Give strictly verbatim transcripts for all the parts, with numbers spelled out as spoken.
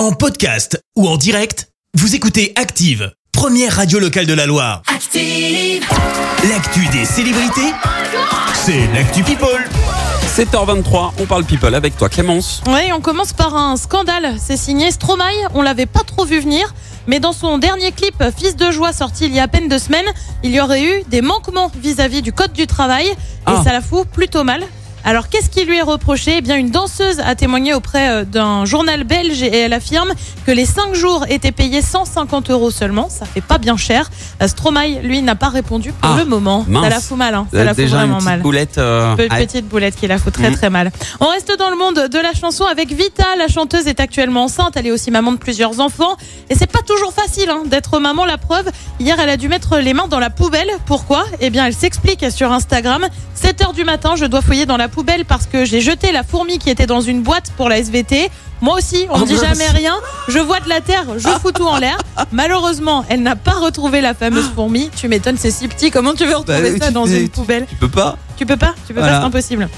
En podcast ou en direct, vous écoutez Active, première radio locale de la Loire. Active. L'actu des célébrités, c'est l'actu People. sept heures vingt-trois, on parle people avec toi Clémence. Oui, on commence par un scandale, c'est signé Stromae, on l'avait pas trop vu venir, mais dans son dernier clip Fils de joie sorti il y a à peine deux semaines, il y aurait eu des manquements vis-à-vis du code du travail et ah. ça la fout plutôt mal. Alors qu'est-ce qui lui est reproché? Eh bien, une danseuse a témoigné auprès d'un journal belge et elle affirme que les cinq jours étaient payés cent cinquante euros seulement. Ça fait pas bien cher. Stromae, lui, n'a pas répondu pour ah, le moment. Mince. Ça la fout mal, hein. Ça la fout déjà vraiment une petite mal. Boulette, euh... Pe- petite boulette qui la fout très mmh. très mal. On reste dans le monde de la chanson avec Vita. La chanteuse est actuellement enceinte. Elle est aussi maman de plusieurs enfants. Et c'est pas toujours facile hein, d'être maman. La preuve, hier, elle a dû mettre les mains dans la poubelle. Pourquoi? Eh bien, elle s'explique sur Instagram. sept heures du matin, je dois fouiller dans la poubelle parce que j'ai jeté la fourmi qui était dans une boîte pour la S V T. Moi aussi, on ne oh dit jamais rien. Je vois de la terre, je fous tout en l'air. Malheureusement, elle n'a pas retrouvé la fameuse fourmi. Tu m'étonnes, c'est si petit. Comment tu veux retrouver bah, ça tu, dans tu, une poubelle? Tu peux pas. Tu peux pas. Tu peux voilà. pas. C'est impossible.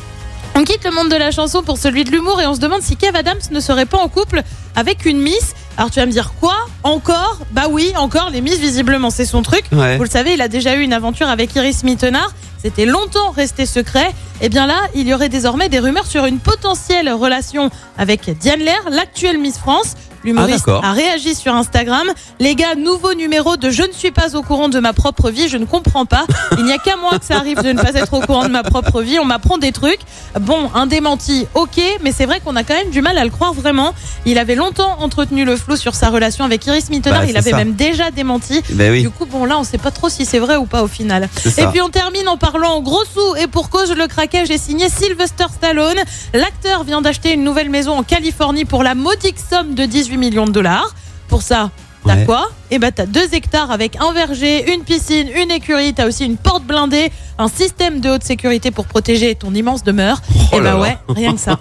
On quitte le monde de la chanson pour celui de l'humour et on se demande si Kev Adams ne serait pas en couple avec une Miss. Alors tu vas me dire quoi? Encore? Bah oui, encore les Miss, visiblement c'est son truc. Ouais. Vous le savez, il a déjà eu une aventure avec Iris Mittenard. C'était longtemps resté secret. Et bien là, il y aurait désormais des rumeurs sur une potentielle relation avec Diane Lair, l'actuelle Miss France. L'humoriste ah, a réagi sur Instagram. Les gars, nouveau numéro de je ne suis pas au courant de ma propre vie, je ne comprends pas. Il n'y a qu'à moi que ça arrive de ne pas être au courant de ma propre vie. On m'apprend des trucs. Bon, un démenti, ok, mais c'est vrai qu'on a quand même du mal à le croire vraiment. Il avait longtemps entretenu le flou sur sa relation avec Iris Mittenard. Bah, il avait ça. même déjà démenti. Bah, oui. Du coup, bon là, on ne sait pas trop si c'est vrai ou pas au final. C'est et ça. Puis on termine en parlant gros sous et pour cause. Le craquage est signé Sylvester Stallone. L'acteur vient d'acheter une nouvelle maison en Californie pour la modique somme de dix-huit millions de dollars. Pour ça, t'as ouais. quoi? Et bah t'as deux hectares avec un verger, une piscine, une écurie, t'as aussi une porte blindée, un système de haute sécurité pour protéger ton immense demeure. Oh et bah ouais, là. Rien que ça.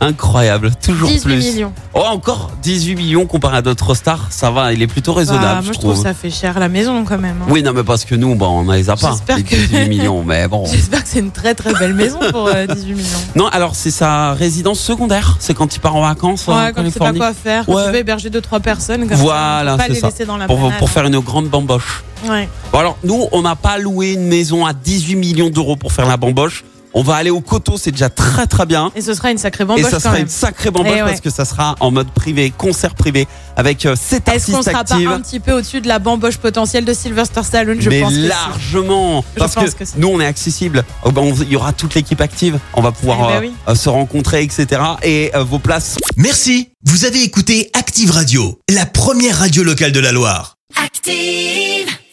Incroyable, toujours dix-huit plus. dix-huit millions. Oh, encore dix-huit millions comparé à d'autres stars, ça va, il est plutôt raisonnable. Bah, moi, je, je trouve. trouve ça fait cher la maison quand même. Hein. Oui, non mais parce que nous, bah, on a les a pas. J'espère les dix-huit que... millions, mais bon. J'espère que c'est une très très belle maison pour euh, dix-huit millions. Non, alors c'est sa résidence secondaire, c'est quand il part en vacances. Ouais, hein, quand tu sais pas quoi faire, quand ouais. tu veux héberger deux trois personnes. Comme voilà, ça, c'est ça. Pour, pour faire une grande bamboche. Ouais. Bon alors nous, on n'a pas loué une maison à dix-huit millions d'euros pour faire la bamboche. On va aller au coteau, c'est déjà très très bien. Et ce sera une sacrée bamboche. Et ça sera même. une sacrée bamboche ouais. parce que ça sera en mode privé, concert privé avec euh, sept artistes actifs. Est-ce qu'on active. sera pas un petit peu au-dessus de la bamboche potentielle de Sylvester Stallone? Je Mais pense largement, que parce je pense que, que nous on est accessible. Il oh, ben, y aura toute l'équipe active. On va pouvoir euh, bah oui. euh, se rencontrer, et cetera. Et euh, vos places. Merci. Vous avez écouté Active Radio, la première radio locale de la Loire. Active.